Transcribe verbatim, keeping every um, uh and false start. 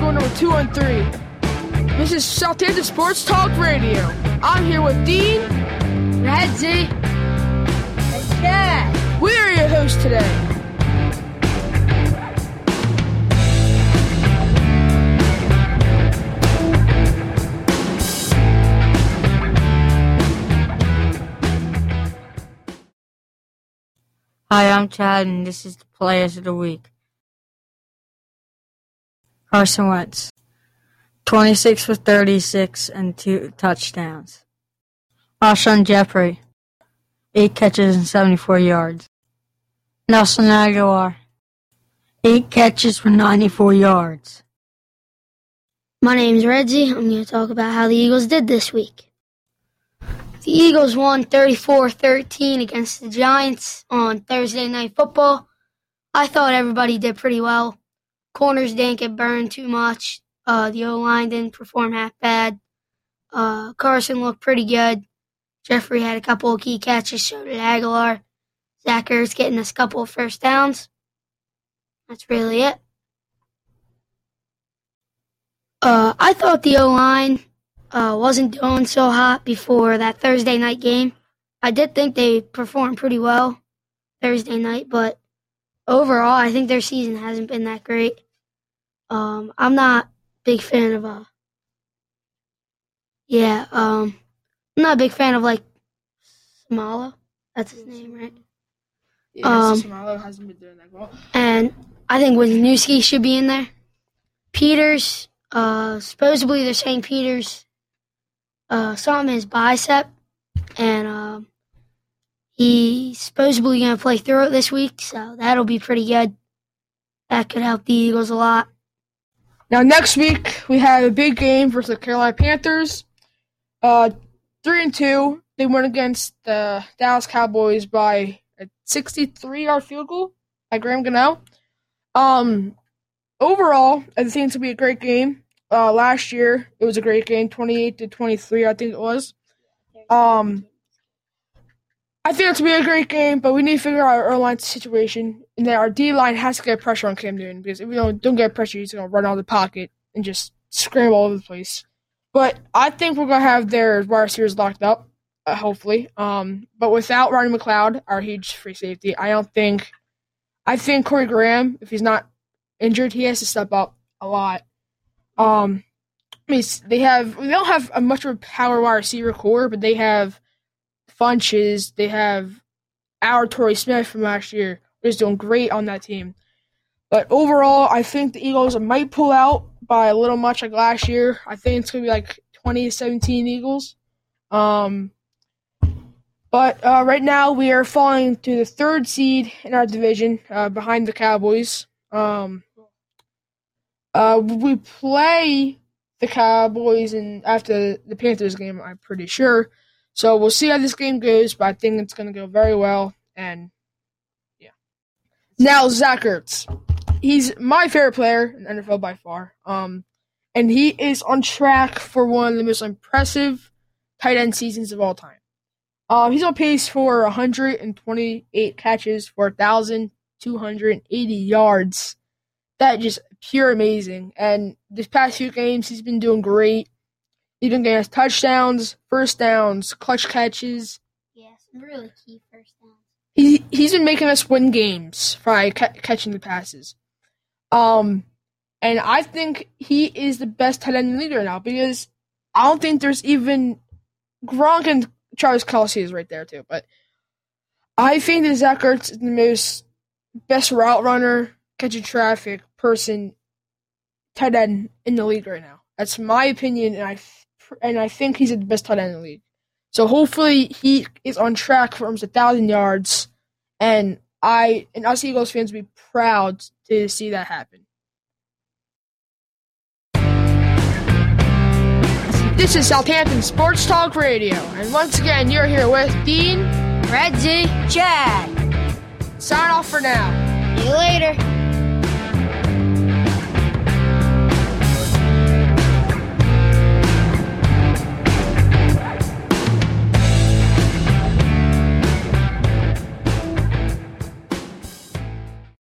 underscore number two one three. This is Southampton Sports Talk Radio. I'm here with Dean, Redsy, and Chad. We are your hosts today. Hi, I'm Chad, and this is the Players of the Week. Carson Wentz, twenty-six for thirty-six and two touchdowns. Alshon Jeffery, eight catches and seventy-four yards. Nelson Agholor, eight catches for ninety-four yards. My name's Redsy. I'm going to talk about how the Eagles did this week. The Eagles won thirty-four thirteen against the Giants on Thursday Night Football. I thought everybody did pretty well. Corners didn't get burned too much. Uh, the O-line didn't perform half bad. Uh, Carson looked pretty good. Jeffrey had a couple of key catches, so did Agholor. Zach Ertz getting us a couple of first downs. That's really it. Uh, I thought the O-line... Uh, wasn't doing so hot before that Thursday night game. I did think they performed pretty well Thursday night, but overall, I think their season hasn't been that great. Um, I'm not a big fan of, uh, yeah, um, I'm not a big fan of, like, Samalo. That's his name, right? Yeah, um, so Samalo hasn't been doing that well. And I think Wisniewski should be in there. Peters, uh, supposedly they're saying Peters... Uh, saw him in his bicep, and um, he's supposedly going to play through it this week, so that'll be pretty good. That could help the Eagles a lot. Now, next week, we have a big game versus the Carolina Panthers. Uh, three and two, they went against the Dallas Cowboys by a sixty-three-yard field goal by Graham Gano. Um, overall, it seems to be a great game. Uh, last year, it was a great game, twenty-eight to twenty-three, I think it was. Um, I think it's going to be a great game, but we need to figure out our O-line situation, and that our D-line has to get pressure on Cam Newton, because if we don't, don't get pressure, he's going to run out of the pocket and just scramble all over the place. But I think we're going to have their wide receivers locked up, uh, hopefully. Um, but without Ronnie McLeod, our huge free safety, I don't think – I think Corey Graham, if he's not injured, he has to step up a lot. Um, I mean, they have they don't have a much of a power wide receiver core, but they have Funches. They have our Torrey Smith from last year, who's doing great on that team. But overall, I think the Eagles might pull out by a little much like last year. I think it's gonna be like twenty to seventeen Eagles. Um, but uh, right now we are falling to the third seed in our division, uh, behind the Cowboys. Um. Uh, we play the Cowboys in, after the Panthers game, I'm pretty sure. So we'll see how this game goes, but I think it's going to go very well. And, yeah. Now, Zach Ertz. He's my favorite player in the N F L by far. Um, and he is on track for one of the most impressive tight end seasons of all time. Um, he's on pace for one hundred twenty-eight catches for one thousand two hundred eighty yards. That just pure amazing. And this past few games, he's been doing great. He's been getting us touchdowns, first downs, clutch catches. Yeah, some really key first downs. He, he's been making us win games by ca- catching the passes. Um, and I think he is the best tight end leader now, because I don't think there's even Gronk, and Travis Kelsey is right there too. But I think that Zach Ertz is the most best route runner, catching traffic, person, tight end in the league right now. That's my opinion, and I and I think he's the best tight end in the league. So hopefully he is on track for almost a thousand yards, and I and us Eagles fans will be proud to see that happen. This is Southampton Sports Talk Radio, and once again you're here with Dean, Redsy, Chad. Sign off for now. See you later.